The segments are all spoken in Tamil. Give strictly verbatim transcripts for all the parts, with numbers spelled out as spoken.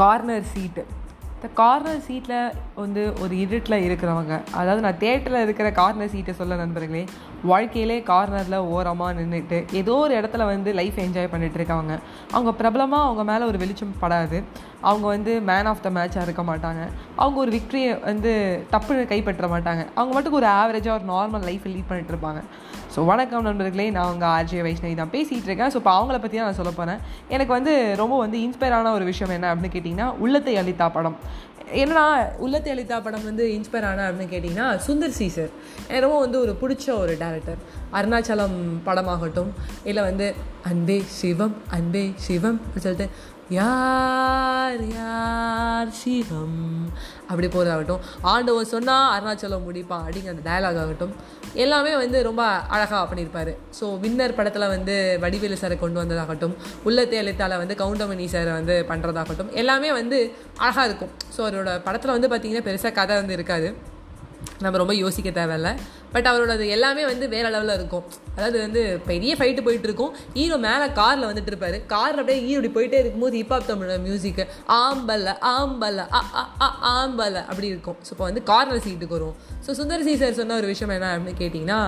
கார்னர் சீட்டு. இந்த கார்னர் சீட்டில் வந்து ஒரு இருட்டில் இருக்கிறவங்க, அதாவது நான் தியேட்டரில் இருக்கிற கார்னர் சீட்டை சொல்ல நண்பர்களே, வாழ்க்கையிலே கார்னரில் ஓரமாக நின்றுட்டு ஏதோ ஒரு இடத்துல வந்து லைஃப் என்ஜாய் பண்ணிகிட்டு இருக்கவங்க. அவங்க பிரபலமாக அவங்க மேலே ஒரு வெளிச்சம் படாது, அவங்க வந்து மேன் ஆஃப் த மேட்சாக இருக்க மாட்டாங்க, அவங்க ஒரு விக்ட்ரியை வந்து தப்பு கைப்பற்ற மாட்டாங்க, அவங்க மட்டும் ஒரு ஆவரேஜாக ஒரு நார்மல் லைஃப்பை லீட் பண்ணிகிட்டு இருப்பாங்க. ஸோ வணக்கம் நண்பர்களே, நான் உங்கள் ஆர்ஜே வைஷ்ணவி தான் பேசிகிட்டு இருக்கேன். ஸோ இப்போ அவங்கள பற்றி தான் நான் சொல்ல போகிறேன். எனக்கு வந்து ரொம்ப வந்து இன்ஸ்பயரான ஒரு விஷயம் என்ன அப்படின்னு கேட்டிங்கன்னா, உள்ளத்தை அளித்தா படம். என்னன்னா உள்ளத்தை அளித்தா படம் வந்து இன்ஸ்பயர் ஆன அப்படின்னு கேட்டிங்கன்னா, சுந்தர் சி சார் எனவும் வந்து ஒரு பிடிச்ச ஒரு டேரக்டர். அருணாச்சலம் படமாகட்டும், இல்லை வந்து அன்பே சிவம் அன்பே சிவம் சொல்லிட்டு யார் யார் சிவம் அப்படி போகிறதாகட்டும், ஆண்டவர் சொன்னால் அருணாச்சலம் முடிப்பான் அப்படிங்கிற அந்த டயலாக் ஆகட்டும், எல்லாமே வந்து ரொம்ப அழகாக பண்ணியிருப்பார். ஸோ வின்னர் படத்தில் வந்து வடிவேலு சாரை கொண்டு வந்ததாகட்டும், உள்ளத்தை அளித்தால வந்து கவுண்டமணி சாரை வந்து பண்ணுறதாகட்டும், எல்லாமே வந்து அழகாக இருக்கும். ஸோ அவரோட படத்தில் வந்து பார்த்திங்கன்னா பெருசாக கதை வந்து இருக்காது, நம்ம ரொம்ப யோசிக்க தேவையில்லை. பட் அவரோட அது எல்லாமே வந்து வேறு லெவலில் இருக்கும். அதாவது வந்து பெரிய ஃபைட்டு போயிட்டுருக்கும், ஹீரோ மேலே காரில் வந்துட்டு இருப்பார், காரில் அப்படியே ஹீரோ இப்படி போயிட்டே இருக்கும்போது ஹிப் ஹாப் தமிழோட மியூசிக்கு ஆம்பல்ல ஆம்பல்ல ஆம்பல்ல அப்படி இருக்கும். ஸோ இப்போ வந்து கார்னர் சீட்டுக்கு வரும். ஸோ சுந்தர் சி சார் சொன்ன ஒரு விஷயம் என்ன அப்படின்னு கேட்டிங்கன்னா,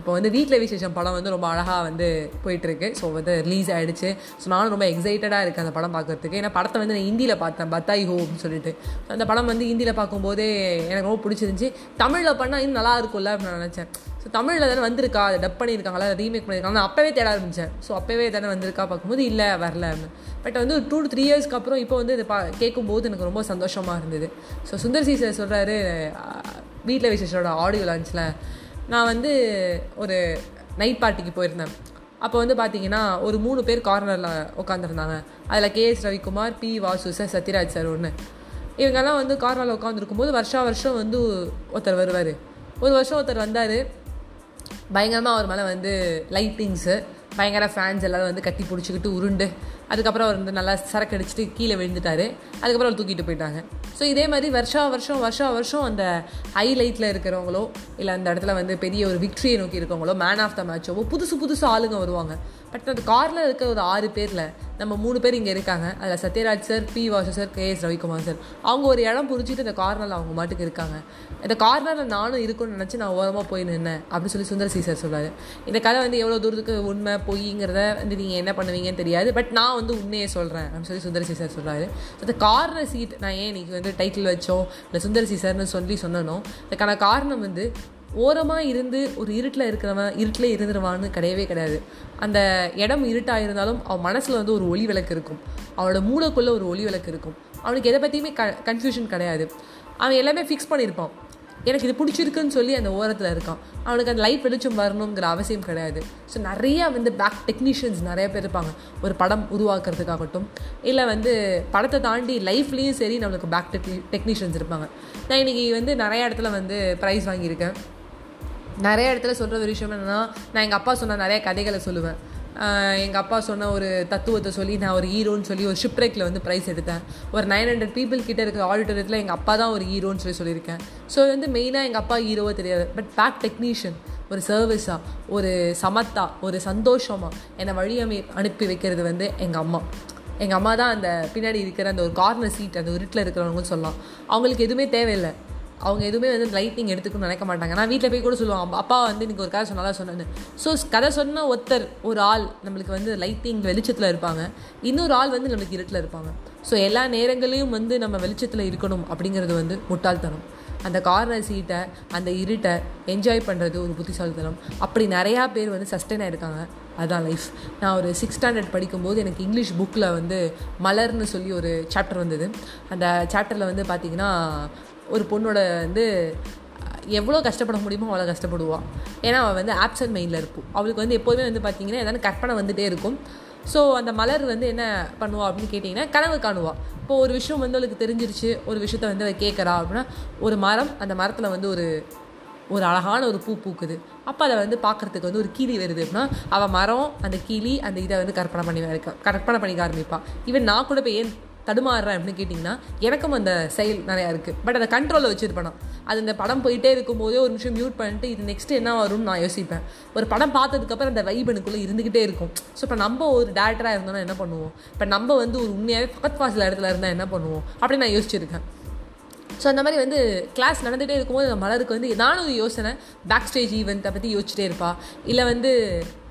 இப்போ வந்து வீட்டில் விசேஷம் படம் வந்து ரொம்ப அழகாக வந்து போயிட்டுருக்கு. ஸோ வந்து ரிலீஸ் ஆகிடுச்சு. ஸோ நானும் ரொம்ப எக்ஸைட்டடாக இருக்கேன் அந்த படம் பார்க்குறதுக்கு. ஏன்னா படத்தை வந்து நான் ஹிந்தியில் பார்த்தேன், பத்தாய் ஹோ அப்படின்னு சொல்லிட்டு. அந்த படம் வந்து ஹிந்தியில் பார்க்கும்போதே எனக்கு ரொம்ப பிடிச்சிருந்துச்சி. தமிழில் பண்ணால் இன்னும் நல்லா இருக்கும்ல அப்படின்னு நான் நினச்சேன். ஸோ தமிழில் தானே வந்திருக்கா, அதை டப் பண்ணியிருக்காங்களா, அதை ரீமேக் பண்ணியிருக்காங்க, அப்போவே தேட ஆரம்பித்தேன். ஸோ அப்போவே தானே வந்திருக்கா பார்க்கும்போது இல்லை வரல அப்படின்னு. பட் வந்து ஒரு டூ டு த்ரீ இயர்ஸ்க்கு அப்புறம் இப்போ வந்து இதை பா கேட்கும்போது எனக்கு ரொம்ப சந்தோஷமாக இருந்தது. ஸோ சுந்தர் சி சார் சொல்கிறாரு, வீட்டில் விசேஷோட ஆடியோ லான்ச்சில் நான் வந்து ஒரு நைட் பார்ட்டிக்கு போயிருந்தேன். அப்போ வந்து பார்த்திங்கன்னா ஒரு மூணு பேர் கார்னரில் உட்காந்துருந்தாங்க. அதில் K S Ravikumar, P Vasu sir, Sathyaraj sir ஒன்று. இவங்கெல்லாம் வந்து கார்னரில் உட்காந்துருக்கும்போது வருஷா வருஷம் வந்து ஒருத்தர் வருவார். ஒரு வருஷம் ஒருத்தர் வந்தார், பயங்கரமாக அவர் மேலே வந்து லைட்டிங்ஸு, பயங்கர ஃபேன்ஸ் எல்லோரும் வந்து கட்டி பிடிச்சிக்கிட்டு உருண்டு, அதுக்கப்புறம் அவர் வந்து நல்லா சரக்கு அடிச்சுட்டு கீழே விழுந்துட்டார், அதுக்கப்புறம் அவர் தூக்கிட்டு போயிட்டாங்க. ஸோ இதே மாதிரி வருஷா வருஷம் வருஷா வருஷம் அந்த ஹைலைட்டில் இருக்கிறவங்களோ, இல்லை அந்த இடத்துல வந்து பெரிய ஒரு விக்ட்ரியை நோக்கி இருக்கவங்களோ, மேன் ஆஃப் த மேட்சோவோ புதுசு புதுசு ஆளுங்க வருவாங்க. பட் அந்த காரில் இருக்கிற ஒரு ஆறு பேரில் நம்ம மூணு பேர் இங்கே இருக்காங்க. அதில் Sathyaraj sir, P Vasu sir, K S Ravikumar sir, அவங்க ஒரு இடம் புரிஞ்சிட்டு இந்த கார்னரில் அவங்க மாட்டுக்கு இருக்காங்க. இந்த கார்னரில் நானும் இருக்குன்னு நினச்சி நான் ஓரமாக போய் நின்னேன் அப்படின்னு சொல்லி சுந்தர் சி சார் சொல்கிறார். இந்த கதை வந்து எவ்வளோ தூரத்துக்கு உண்மை பொய்ங்கிறத வந்து நீங்கள் என்ன பண்ணுவீங்கன்னு தெரியாது, பட் நான் வந்து உண்மையை சொல்கிறேன் அப்படின்னு சொல்லி சுந்தர் சி சார் சொல்கிறாரு. இந்த கார்னர் சீட் நான் ஏன் இன்றைக்கி வந்து டைட்டில் வச்சோம், இல்லை சுந்தர் சி சார்னு சொல்லி சொன்னோம், அதுக்கான காரணம் வந்து ஓரமாக இருந்து ஒரு இருட்டில் இருக்கிறவன் இருட்டிலே இருந்துருவான்னு கிடையவே கிடையாது. அந்த இடம் இருட்டாக இருந்தாலும் அவன் மனசில் வந்து ஒரு ஒளி விளக்கு இருக்கும், அவனோட மூளைக்குள்ளே ஒரு ஒளி விளக்கு இருக்கும். அவனுக்கு எதை பற்றியுமே க கன்ஃபியூஷன் கிடையாது. அவன் எல்லாமே ஃபிக்ஸ் பண்ணியிருப்பான், எனக்கு இது பிடிச்சிருக்குன்னு சொல்லி அந்த ஓரத்தில் இருக்கான். அவனுக்கு அந்த லைட் வெளிச்சம் வரணுங்கிற அவசியம் கிடையாது. ஸோ நிறையா வந்து பேக் டெக்னீஷியன்ஸ் நிறைய பேர் இருப்பாங்க, ஒரு படம் உருவாக்குறதுக்காகட்டும், இல்லை வந்து படத்தை தாண்டி லைஃப்லேயும் சரி நம்மளுக்கு பேக் டெக்னி டெக்னீஷியன்ஸ் இருப்பாங்க. நான் இன்றைக்கி வந்து நிறையா இடத்துல வந்து ப்ரைஸ் வாங்கியிருக்கேன். நிறைய இடத்துல சொல்கிற ஒரு விஷயம் என்னென்னா, நான் எங்கள் அப்பா சொன்ன நிறைய கதைகளை சொல்லுவேன். எங்கள் அப்பா சொன்ன ஒரு தத்துவத்தை சொல்லி நான் ஒரு ஹீரோன்னு சொல்லி ஒரு ஷிப்ரேக்கில் வந்து ப்ரைஸ் எடுத்தேன். ஒரு நைன் ஹண்ட்ரட் பீப்புள் கிட்டே இருக்கிற ஆடிட்டோரியத்தில் எங்கள் அப்பா தான் ஒரு ஹீரோன்னு சொல்லி சொல்லியிருக்கேன். ஸோ இது வந்து மெயினாக எங்கள் அப்பா ஹீரோவை தெரியாது, பட் பேக் டெக்னீஷியன் ஒரு சர்வீஸாக, ஒரு சமத்தா, ஒரு சந்தோஷமாக என்னை வழி அமை அனுப்பி வைக்கிறது வந்து எங்கள் அம்மா. எங்கள் அம்மா தான் அந்த பின்னாடி இருக்கிற அந்த ஒரு கார்னர் சீட், அந்த இருட்டில் இருக்கிறவங்கன்னு சொல்லலாம். அவங்களுக்கு எதுவுமே தேவையில்லை, அவங்க எதுவுமே வந்து லைட்டிங் எடுத்துக்கணும்னு நினைக்க மாட்டாங்க. நான் வீட்டில் போய் கூட சொல்லுவான், அப்பா வந்து இன்றைக்கி ஒரு கதை சொன்னாலும் சொன்னேன்னு. ஸோ கதை சொன்ன ஒருத்தர் ஒரு ஆள் நம்மளுக்கு வந்து லைட்டிங் வெளிச்சத்தில் இருப்பாங்க, இன்னொரு ஆள் வந்து நம்மளுக்கு இருட்டில் இருப்பாங்க. ஸோ எல்லா நேரங்களையும் வந்து நம்ம வெளிச்சத்தில் இருக்கணும் அப்படிங்கிறது வந்து முட்டாள்தனம். அந்த கார்னர் சீட்டை, அந்த இருட்டை என்ஜாய் பண்ணுறது ஒரு புத்திசாலித்தனம். அப்படி நிறையா பேர் வந்து சஸ்டெயின் ஆகிருக்காங்க. அதுதான் லைஃப். நான் ஒரு சிக்ஸ்த் ஸ்டாண்டர்ட் படிக்கும்போது எனக்கு இங்கிலீஷ் புக்கில் வந்து மலர்னு சொல்லி ஒரு சாப்டர் வந்தது. அந்த சாப்டரில் வந்து பார்த்திங்கன்னா ஒரு பொண்ணோட வந்து எவ்வளோ கஷ்டப்பட முடியுமோ அவ்வளோ கஷ்டப்படுவாள். ஏன்னா அவள் வந்து ஆப்சன்ட் மைண்டில் இருப்போம், அவளுக்கு வந்து எப்போதுமே வந்து பார்த்திங்கன்னா எதாவது கற்பனை வந்துகிட்டே இருக்கும். ஸோ அந்த மலர் வந்து என்ன பண்ணுவாள் அப்படின்னு கேட்டிங்கன்னா, கனவு காணுவாள். இப்போ ஒரு விஷயம் வந்து அவளுக்கு தெரிஞ்சிருச்சு, ஒரு விஷயத்த வந்து அவள் கேட்குறா அப்படின்னா, ஒரு மரம், அந்த மரத்தில் வந்து ஒரு ஒரு அழகான ஒரு பூ பூக்குது, அப்போ அதை வந்து பார்க்குறதுக்கு வந்து ஒரு கிளி வருது அப்படின்னா, அவள் மரம், அந்த கிளி, அந்த இதை வந்து கற்பனை பண்ணி கற்பனை பண்ணிக்க ஆரம்பிப்பாள். ஈவன் நான் கூட இப்போ ஏன் தடுமாறுறேன் அப்படின்னு கேட்டிங்கன்னா எனக்கும் அந்த செயல் நிறையா இருக்குது. பட் அதை கண்ட்ரோலில் வச்சுட்டு படம் அது இந்த படம் போயிட்டே இருக்கும்போதே ஒரு நிமிஷம் மியூட் பண்ணிட்டு இது நெக்ஸ்ட்டு என்ன வரும்னு நான் யோசிப்பேன். ஒரு படம் பார்த்ததுக்கப்புறம் அந்த வைப் எனக்குள்ளே இருந்துக்கிட்டே இருக்கும். ஸோ இப்போ நம்ம ஒரு டேரக்டராக இருந்தோம்னா என்ன பண்ணுவோம், இப்போ நம்ம வந்து ஒரு உண்மையாகவே ஃபகத் ஃபாசில் இடத்துல இருந்தால் என்ன பண்ணுவோம் அப்படின்னு நான் யோசிச்சுருக்கேன். ஸோ அந்த மாதிரி வந்து கிளாஸ் நடந்துகிட்டே இருக்கும்போது அந்த மலருக்கு வந்து ஏதாவது ஒரு யோசனை பேக் ஸ்டேஜ் ஈவெண்ட்டை பற்றி யோசிச்சுட்டே இருப்பாள், இல்லை வந்து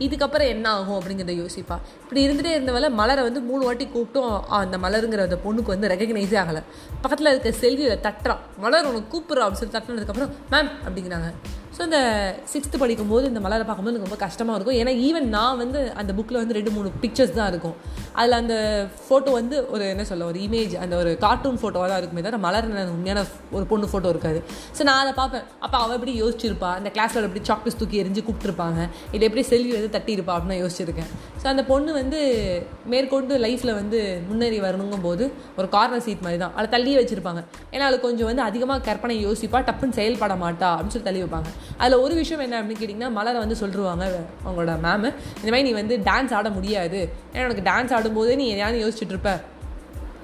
இதுக்கப்புறம் என்ன ஆகும் அப்படிங்கிறத யோசிப்பா. இப்படி இருந்துகிட்டே இருந்தவளை மலரை வந்து மூணு வாட்டி கூப்பிட்டும் அந்த மலருங்கிற அந்த பொண்ணுக்கு வந்து ரெகக்னைஸே ஆகலை. பக்கத்தில் இருக்க செல்வியை தட்டுறா, மலர் உனக்கு கூப்பிட்றா அப்படின்னு சொல்லி தட்டினதுக்கப்புறம் மேம் அப்படிங்கிறாங்க. ஸோ இந்த சிக்ஸ்த்து படிக்கும்போது இந்த மலரை பார்க்கும்போது எனக்கு ரொம்ப கஷ்டமாக இருக்கும். ஏன்னா ஈவன் நான் வந்து அந்த புக்கில் வந்து ரெண்டு மூணு பிக்சர்ஸ் தான் இருக்கும், அதில் அந்த ஃபோட்டோ வந்து ஒரு என்ன சொல்ல ஒரு இமேஜ் அந்த ஒரு கார்ட்டூன் ஃபோட்டோவாக தான் இருக்குமே தவிர மலர் உண்மையான ஒரு பொண்ணு ஃபோட்டோ இருக்காது. ஸோ நான் அதை பார்ப்பேன், அப்போ அவள் எப்படி யோசிச்சிருப்பா, அந்த கிளாஸில் எப்படி சாக்லேட்ஸ் தூக்கி எரிஞ்சு கூப்பிட்டுருப்பாங்க, இதை எப்படி செல்வி வந்து தட்டியிருப்பா அப்படின்னு யோசிச்சிருக்கேன். ஸோ அந்த பொண்ணு வந்து மேற்கொண்டு லைஃப்பில் வந்து முன்னேறி வரணுங்கும் போது ஒரு கார்னர் சீட் மாதிரி தான் அதை தள்ளியே வச்சுருப்பாங்க. ஏன்னா அவளுக்கு கொஞ்சம் வந்து அதிகமாக கற்பனை யோசிப்பா, டப்புன்னு செயல்பட மாட்டா அப்படின்னு சொல்லி தள்ளி வைப்பாங்க. அதில் ஒரு விஷயம் என்ன அப்படின்னு கேட்டிங்கன்னா மலரை வந்து சொல்லிடுவாங்க அவங்களோட மேமு, இந்த மாதிரி நீ வந்து டான்ஸ் ஆட முடியாது, ஏன்னா உனக்கு டான்ஸ் ஆடும்போதே நீ ஏதாவது யோசிச்சுட்டு இருப்ப,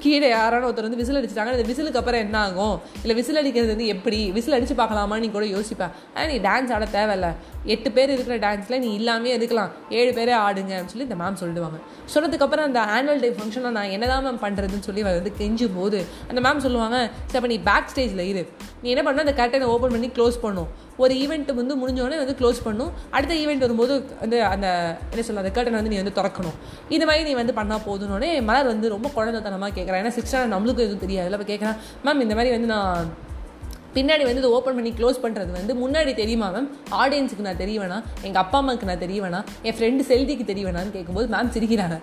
கீழே யாரான ஒருத்தர் வந்து விசில் அடிச்சிட்டாங்க அந்த விசிலுக்கு அப்புறம் என்ன ஆகும், இல்லை விசில் அடிக்கிறது வந்து எப்படி விசில் அடித்து பார்க்கலாமான்னு நீ கூட யோசிப்பேன், ஆனால் நீ டான்ஸ் ஆட தேவையில்ல, எட்டு பேர் இருக்கிற டான்ஸில் நீ இல்லாமே இருக்கலாம், ஏழு பேரே ஆடுங்க அப்படின்னு சொல்லி இந்த மேம் சொல்லிடுவாங்க. சொன்னதுக்கப்புறம் அந்த ஆனுவல் டே ஃபங்க்ஷனில் நான் என்ன தான் மேம் பண்ணுறதுன்னு சொல்லி வந்து கெஞ்சும் போது அந்த மேம் சொல்லுவாங்க, சரி அப்போ நீ பேக் ஸ்டேஜில் இரு, நீ என்ன பண்ணணும் அந்த கர்டனை ஓப்பன் பண்ணி க்ளோஸ் பண்ணும், ஒரு ஈவெண்ட் வந்து முடிஞ்சோடனே வந்து க்ளோஸ் பண்ணும், அடுத்த ஈவெண்ட் வரும்போது வந்து அந்த என்ன சொல்ல அந்த கர்டனை வந்து நீ வந்து திறக்கணும், இது மாதிரி நீ வந்து பண்ணால் போதுன்னொடனே மலர் வந்து ரொம்ப குழந்தைத்தனமாக கேட்குறேன். ஏன்னா சிக்ஸ்த் ஸ்டாண்டர்ட் நம்மளுக்கும் எதுவும் தெரியாதுல்ல, அப்போ கேட்குறேன் மேம் இந்த மாதிரி வந்து நான் பின்னாடி வந்து இது ஓப்பன் பண்ணி க்ளோஸ் பண்ணுறது வந்து முன்னாடி தெரியுமா மேம், ஆடியன்ஸுக்கு நான் தெரியவேணா, எங்கள் அப்பா அம்மாவுக்கு நான் தெரியவேணா, என் ஃப்ரெண்டு செல்திக்கு தெரியவேணான்னு கேட்கும்போது மேம் சிரிக்கிறாங்க,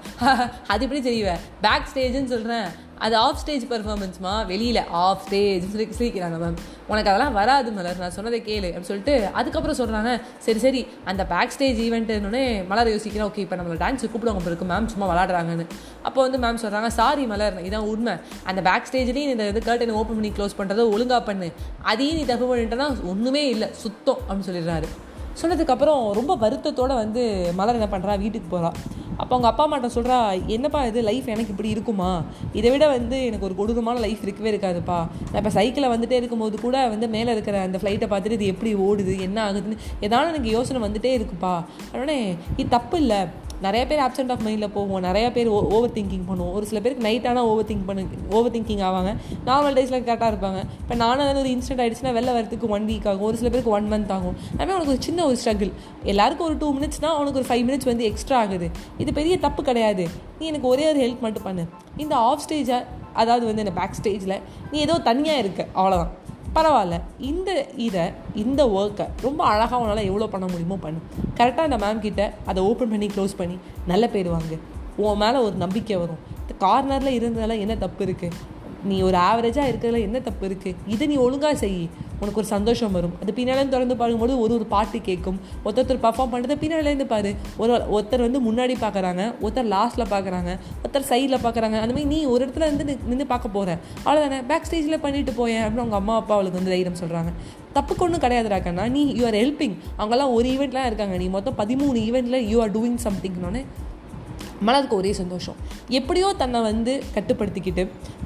அது எப்படி தெரியவேன் பேக் ஸ்டேஜுன்னு சொல்கிறேன், அது ஆஃப் ஸ்டேஜ் பெர்ஃபார்மன்ஸ்மா வெளியில் ஆஃப் ஸ்டேஜ்னு சொல்லி சிரிக்கிறாங்க மேம், உனக்கு அதெல்லாம் வராது மலர் நான் சொன்னதை கேளு அப்படின்னு சொல்லிட்டு அதுக்கப்புறம் சொல்கிறாங்க. சரி சரி அந்த பேக் ஸ்டேஜ் ஈவெண்ட்டுன்னொன்னே மலர் யோசிக்கிறேன், ஓகே இப்போ நம்மளை டான்ஸு கூப்பிடுவாங்க இருக்கு மேம் சும்மா விளாடுறாங்கன்னு. அப்போ வந்து மேம் சொல்கிறாங்க, சாரி மலர் இதான் உண்மை, அந்த பேக் ஸ்டேஜ்லேயும் இந்த இது கர்டனை ஓப்பன் பண்ணி க்ளோஸ் பண்ணுறதை ஒழுங்காக பண்ணு, அதையும் நீ தப்பு பண்ணிட்டேன்னா ஒன்றுமே இல்லை சுத்தம் அப்படின்னு சொல்லிடுறாரு. சொன்னதுக்கப்புறம் ரொம்ப வருத்தத்தோடு வந்து மலர் என்ன பண்ணுறா வீட்டுக்கு போகிறாள். அப்போ அவங்க அப்பா அம்மாட்ட சொல்கிறா, என்னப்பா இது லைஃப் எனக்கு இப்படி இருக்குமா, இதை விட வந்து எனக்கு ஒரு கொடூரமான லைஃப் இருக்கவே இருக்காதுப்பா, நான் இப்போ சைக்கிளில் வந்துகிட்டே இருக்கும்போது கூட வந்து மேலே இருக்கிற அந்த ஃப்ளைட்டை பார்த்துட்டு இது எப்படி ஓடுது என்ன ஆகுதுன்னு ஏதாவது எனக்கு யோசனை வந்துகிட்டே இருக்குப்பா. அதனே இது தப்பு இல்லை, நிறைய பேர் ஆப்சென்ட் ஆஃப் மைண்டில் போவோம், நிறையா பேர் ஓ ஓவர் திங்கிங் பண்ணுவோம், ஒரு சில பேருக்கு நைட்டானால் ஓவர் திங்க் பண்ணு ஓவர் திங்கிங் ஆவாங்க, நார்மல் டேஸில் கரெக்டாக இருப்பாங்க. இப்போ நானும் ஏதாவது ஒரு இன்சிடென்ட் ஆகிடுச்சுன்னா வெளில வரத்துக்கு ஒன் வீக் ஆகும், ஒரு சில பேருக்கு ஒன் மந்த் ஆகும், அதுமாதிரி அவனுக்கு ஒரு சின்ன ஒரு ஸ்ட்ரகிள், எல்லாருக்கும் ஒரு டூ மினிட்ஸ்னால் அவனுக்கு ஒரு ஃபைவ் மினிட்ஸ் வந்து எக்ஸ்ட்ரா ஆகுது, இது பெரிய தப்பு கிடையாது, நீ எனக்கு ஒரே ஒரு ஹெல்ப் மட்டும் பண்ணு, இந்த ஆஃப் ஸ்டேஜை அதாவது வந்து இந்த பேக் ஸ்டேஜில் நீ ஏதோ தனியாக இருக்க அவ்வளோதான் பரவாயில்ல, இந்த இதை இந்த ஒர்க்கை ரொம்ப அழகாக உன்னால் எவ்வளோ பண்ண முடியுமோ பண்ணு, கரெக்டாக அந்த மேம்கிட்ட அதை ஓப்பன் பண்ணி க்ளோஸ் பண்ணி நல்ல பேர் வாங்கு, உன் மேலே ஒரு நம்பிக்கை வரும், இந்த கார்னரில் இருந்ததால என்ன தப்பு இருக்குது, நீ ஒரு ஆவரேஜாக இருக்கிறதுல என்ன தப்பு இருக்குது, இதை நீ ஒழுங்காக செய், உனக்கு ஒரு சந்தோஷம் வரும், அது பின்னாலேருந்து தொடர்ந்து பாரும்போது ஒரு ஒரு பாட்டு கேட்கும், ஒருத்தர் பர்ஃபார்ம் பண்ணுறதை பின்னாலேருந்து பாரு, ஒரு ஒருத்தர் வந்து முன்னாடி பார்க்குறாங்க, ஒருத்தர் லாஸ்ட்டில் பார்க்குறாங்க, ஒருத்தர் சைடில் பார்க்குறாங்க, அந்த மாதிரி நீ ஒரு இடத்துல வந்து நின்று பார்க்க போகிற அவ்வளோதானே, பேக் ஸ்டேஜில் பண்ணிட்டு போயேன் அப்படின்னு அவங்க அம்மா அப்பா அவளுக்கு வந்து தைரியம் சொல்கிறாங்க. தப்புக்கு ஒன்றும் கிடையாதுராக்கண்ணா, நீ யூ ஆர் ஹெல்பிங், அவங்கெல்லாம் ஒரு ஈவெண்ட்லாம் இருக்காங்க, நீ மொத்தம் பதிமூணு ஈவெண்ட்டில் யூ ஆர் டூயிங் சம்திங்னோடனே மனதுக்கு ஒரே சந்தோஷம். எப்படியோ தன்னை வந்து கட்டுப்படுத்திக்கிட்டு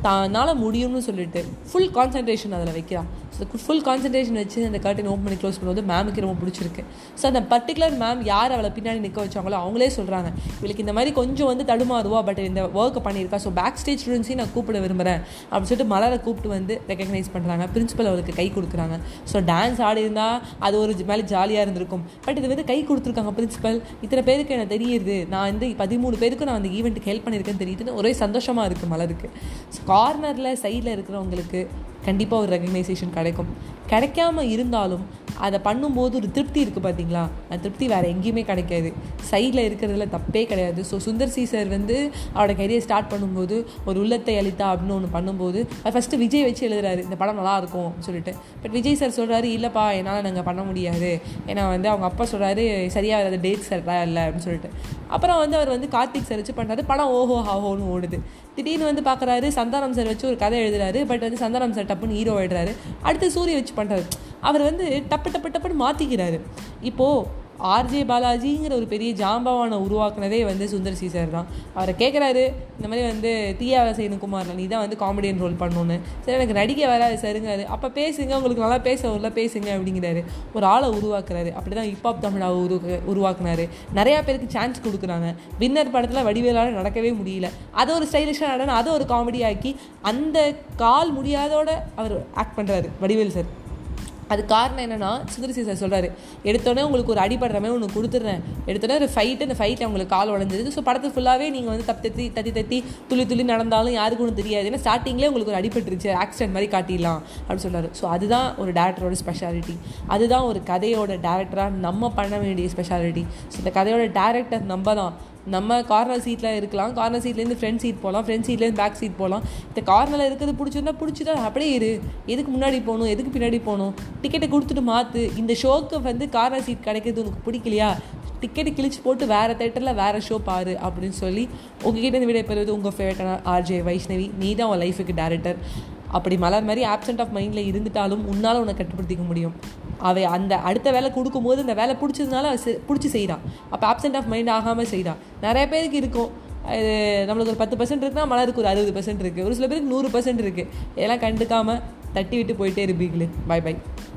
தானால் முடியும்னு சொல்லிட்டு ஃபுல் கான்சன்ட்ரேஷன் அதில் வைக்கிறான். ஸோ ஃபுல் கான்சன்ட்ரேஷன் வச்சு அந்த கர்டன் ஓப்பன் பண்ணி க்ளோஸ் பண்ணும்போது மேமுக்கு ரொம்ப பிடிச்சிருக்கு. ஸோ அந்த பர்டிகுலர் மேம் யார் அவளை பின்னாடி நிற்க வச்சாங்களோ அவங்களே சொல்கிறாங்க, இவளுக்கு இந்த மாதிரி கொஞ்சம் வந்து தடுமாறுவா பட் இந்த ஒர்க்கை பண்ணியிருக்கா, ஸோ பேக் ஸ்டேஜ் ஸ்டூடெண்ட்ஸையும் நான் கூப்பிட விரும்புகிறேன் அப்படின்னு சொல்லிட்டு மலரை கூப்பிட்டு வந்து ரெகக்னைஸ் பண்ணுறாங்க. பிரின்சிபல் அவளுக்கு கை கொடுக்குறாங்க. ஸோ டான்ஸ் ஆடி இருந்தால் அது ஒரு மேலே ஜாலியாக இருந்திருக்கும், பட் இது வந்து கை கொடுத்துருக்காங்க பிரின்சிபல், இத்தனை பேருக்கு எனக்கு தெரியுது, நான் வந்து பதிமூணு பேருக்கு நான் அந்த ஈவெண்ட்டுக்கு ஹெல்ப் பண்ணியிருக்கேன்னு தெரியுதுன்னு ஒரே சந்தோஷமாக இருக்குது மலருக்கு. ஸோ கார்னரில் சைடில் இருக்கிறவங்களுக்கு கண்டிப்பாக ஒரு ரெகக்னைசேஷன் கிடைக்கும், கிடைக்காம இருந்தாலும் அதை பண்ணும்போது ஒரு திருப்தி இருக்குது பார்த்தீங்களா, அந்த திருப்தி வேறு எங்கேயுமே கிடைக்காது, சைடில் இருக்கிறதுல தப்பே கிடையாது. ஸோ சுந்தர் சி சார் வந்து அவரோட கரியர் ஸ்டார்ட் பண்ணும்போது ஒரு உள்ளத்தை அளித்தா அப்படின்னு ஒன்று பண்ணும்போது அது ஃபஸ்ட்டு விஜய் வச்சு எழுதுறாரு, இந்த படம் நல்லாயிருக்கும் சொல்லிட்டு. பட் விஜய் சார் சொல்கிறாரு, இல்லைப்பா என்னால் நாங்கள் பண்ண முடியாது, ஏன்னா வந்து அவங்க அப்பா சொல்கிறாரு சரியாக அது டேட் சரியா இல்லை அப்படின்னு சொல்லிட்டு. அப்புறம் வந்து அவர் வந்து கார்த்திக் சார் வச்சு பண்ணுறாரு, படம் ஓஹோ ஹாஹோன்னு ஓடுது. திடீர்னு வந்து பார்க்குறாரு சந்தானம் சார் வச்சு ஒரு கதை எழுதுறாரு, பட் வந்து சந்தானம் சார் டப்புன்னு ஹீரோ ஆகிடுறாரு. அடுத்து சூரிய வச்சு பண்ணுறாரு, அவர் வந்து டப்பு டப்பு டப்புன்னு மாற்றிக்கிறாரு. இப்போது ஆர்ஜே பாலாஜிங்கிற ஒரு பெரிய ஜாம்பவானை உருவாக்குனதே வந்து சுந்தர் சி சார் தான். அவரை கேட்குறாரு, இந்த மாதிரி வந்து தீயாவை செய்யணுக்குமார் நீ தான் வந்து காமெடியன் ரோல் பண்ணணுன்னு. சார் எனக்கு நடிக்க வராது சாருங்கிறாரு. அப்போ பேசுங்க, உங்களுக்கு நல்லா பேச ஊரில் பேசுங்க அப்படிங்கிறாரு. ஒரு ஆளை உருவாக்குறாரு. அப்படி தான் ஹிப்ஹாப் தமிழாவை உரு உருவாக்குனாரு. நிறையா பேருக்கு சான்ஸ் கொடுக்குறாங்க. வின்னர் படத்தில் வடிவேலால் நடக்கவே முடியல, அதை ஒரு ஸ்டைலிஷாக நடனம், அதை ஒரு காமெடி ஆக்கி அந்த கால் முடியாதோட அவர் ஆக்ட் பண்ணுறாரு வடிவேல் சார். அது காரணம் என்னென்னா, சுந்தர் சி சார் சொல்கிறாரு, எடுத்தோடனே உங்களுக்கு ஒரு அடிப்படுற மாதிரி ஒன்று கொடுத்துட்றேன், எடுத்தோடனே ஒரு ஃபைட்டு, அந்த ஃபைட்டில் உங்களுக்கு கால் உடஞ்சிருது. ஸோ படத்தை ஃபுல்லாகவே நீங்கள் வந்து தப்பு தத்தி தத்தி தத்தி துளி துளி நடந்தாலும் யாருக்கு ஒன்றும் தெரியாது, ஏன்னா ஸ்டார்டிங்லேயே உங்களுக்கு ஒரு அடிபட்டுருச்சு, ஆக்சிடென்ட் மாதிரி காட்டிடலாம் அப்படின்னு சொல்கிறாரு. ஸோ அதுதான் ஒரு டேரக்டரோட ஸ்பெஷாலிட்டி, அதுதான் ஒரு கதையோட டேரக்டராக நம்ம பண்ண வேண்டிய ஸ்பெஷாலிட்டி. ஸோ இந்த கதையோட டேரக்டர் நம்ம தான். நம்ம கார்னர் சீட்டில் இருக்கலாம், கார்னர் சீட்லேருந்து ஃப்ரண்ட் சீட் போகலாம், ஃப்ரண்ட் சீட்லேருந்து பேக் சீட் போகலாம். இந்த கார்னரில் இருக்கிறது பிடிச்சிருந்தா பிடிச்சிட்டா அப்படியே இரு, எதுக்கு முன்னாடி போகணும், எதுக்கு பின்னாடி போகணும், டிக்கெட்டை கொடுத்துட்டு மாற்று. இந்த ஷோக்கு வந்து கார்னர் சீட் கிடைக்கிறது உனக்கு பிடிக்கலையா, டிக்கெட்டு கிழிச்சு போட்டு வேறு தேட்டரில் வேறு ஷோ பாரு அப்படின்னு சொல்லி உங்ககிட்ட இந்த வீடியோ பெறுவது உங்கள் ஃபேவரட்டான ஆர்ஜே வைஷ்ணவி. நீ தான் உன் லைஃபுக்கு டேரக்டர். அப்படி மலர் மாதிரி ஆப்சண்ட் ஆஃப் மைண்டில் இருந்துட்டாலும் உன்னால் உன்னை கட்டுப்படுத்திக்க முடியும். அவை அந்த அடுத்த வேலை கொடுக்கும்போது அந்த வேலை பிடிச்சதுனால அவ பிடிச்சி செய்கிறான். அப்போ ஆப்சண்ட் ஆஃப் மைண்ட் ஆகாமல் செய்கிறான். நிறைய பேருக்கு இருக்கும், இது நம்மளுக்கு ஒரு பத்து பர்சன்ட் இருக்குன்னா மலருக்கு ஒரு அறுபது பர்சன்ட் இருக்குது, ஒரு சில பேருக்கு நூறு பர்சன்ட் இருக்குது. இதெல்லாம் கண்டுக்காமல் தட்டி விட்டு போயிட்டே இருப்பீங்களே. பாய் பாய்.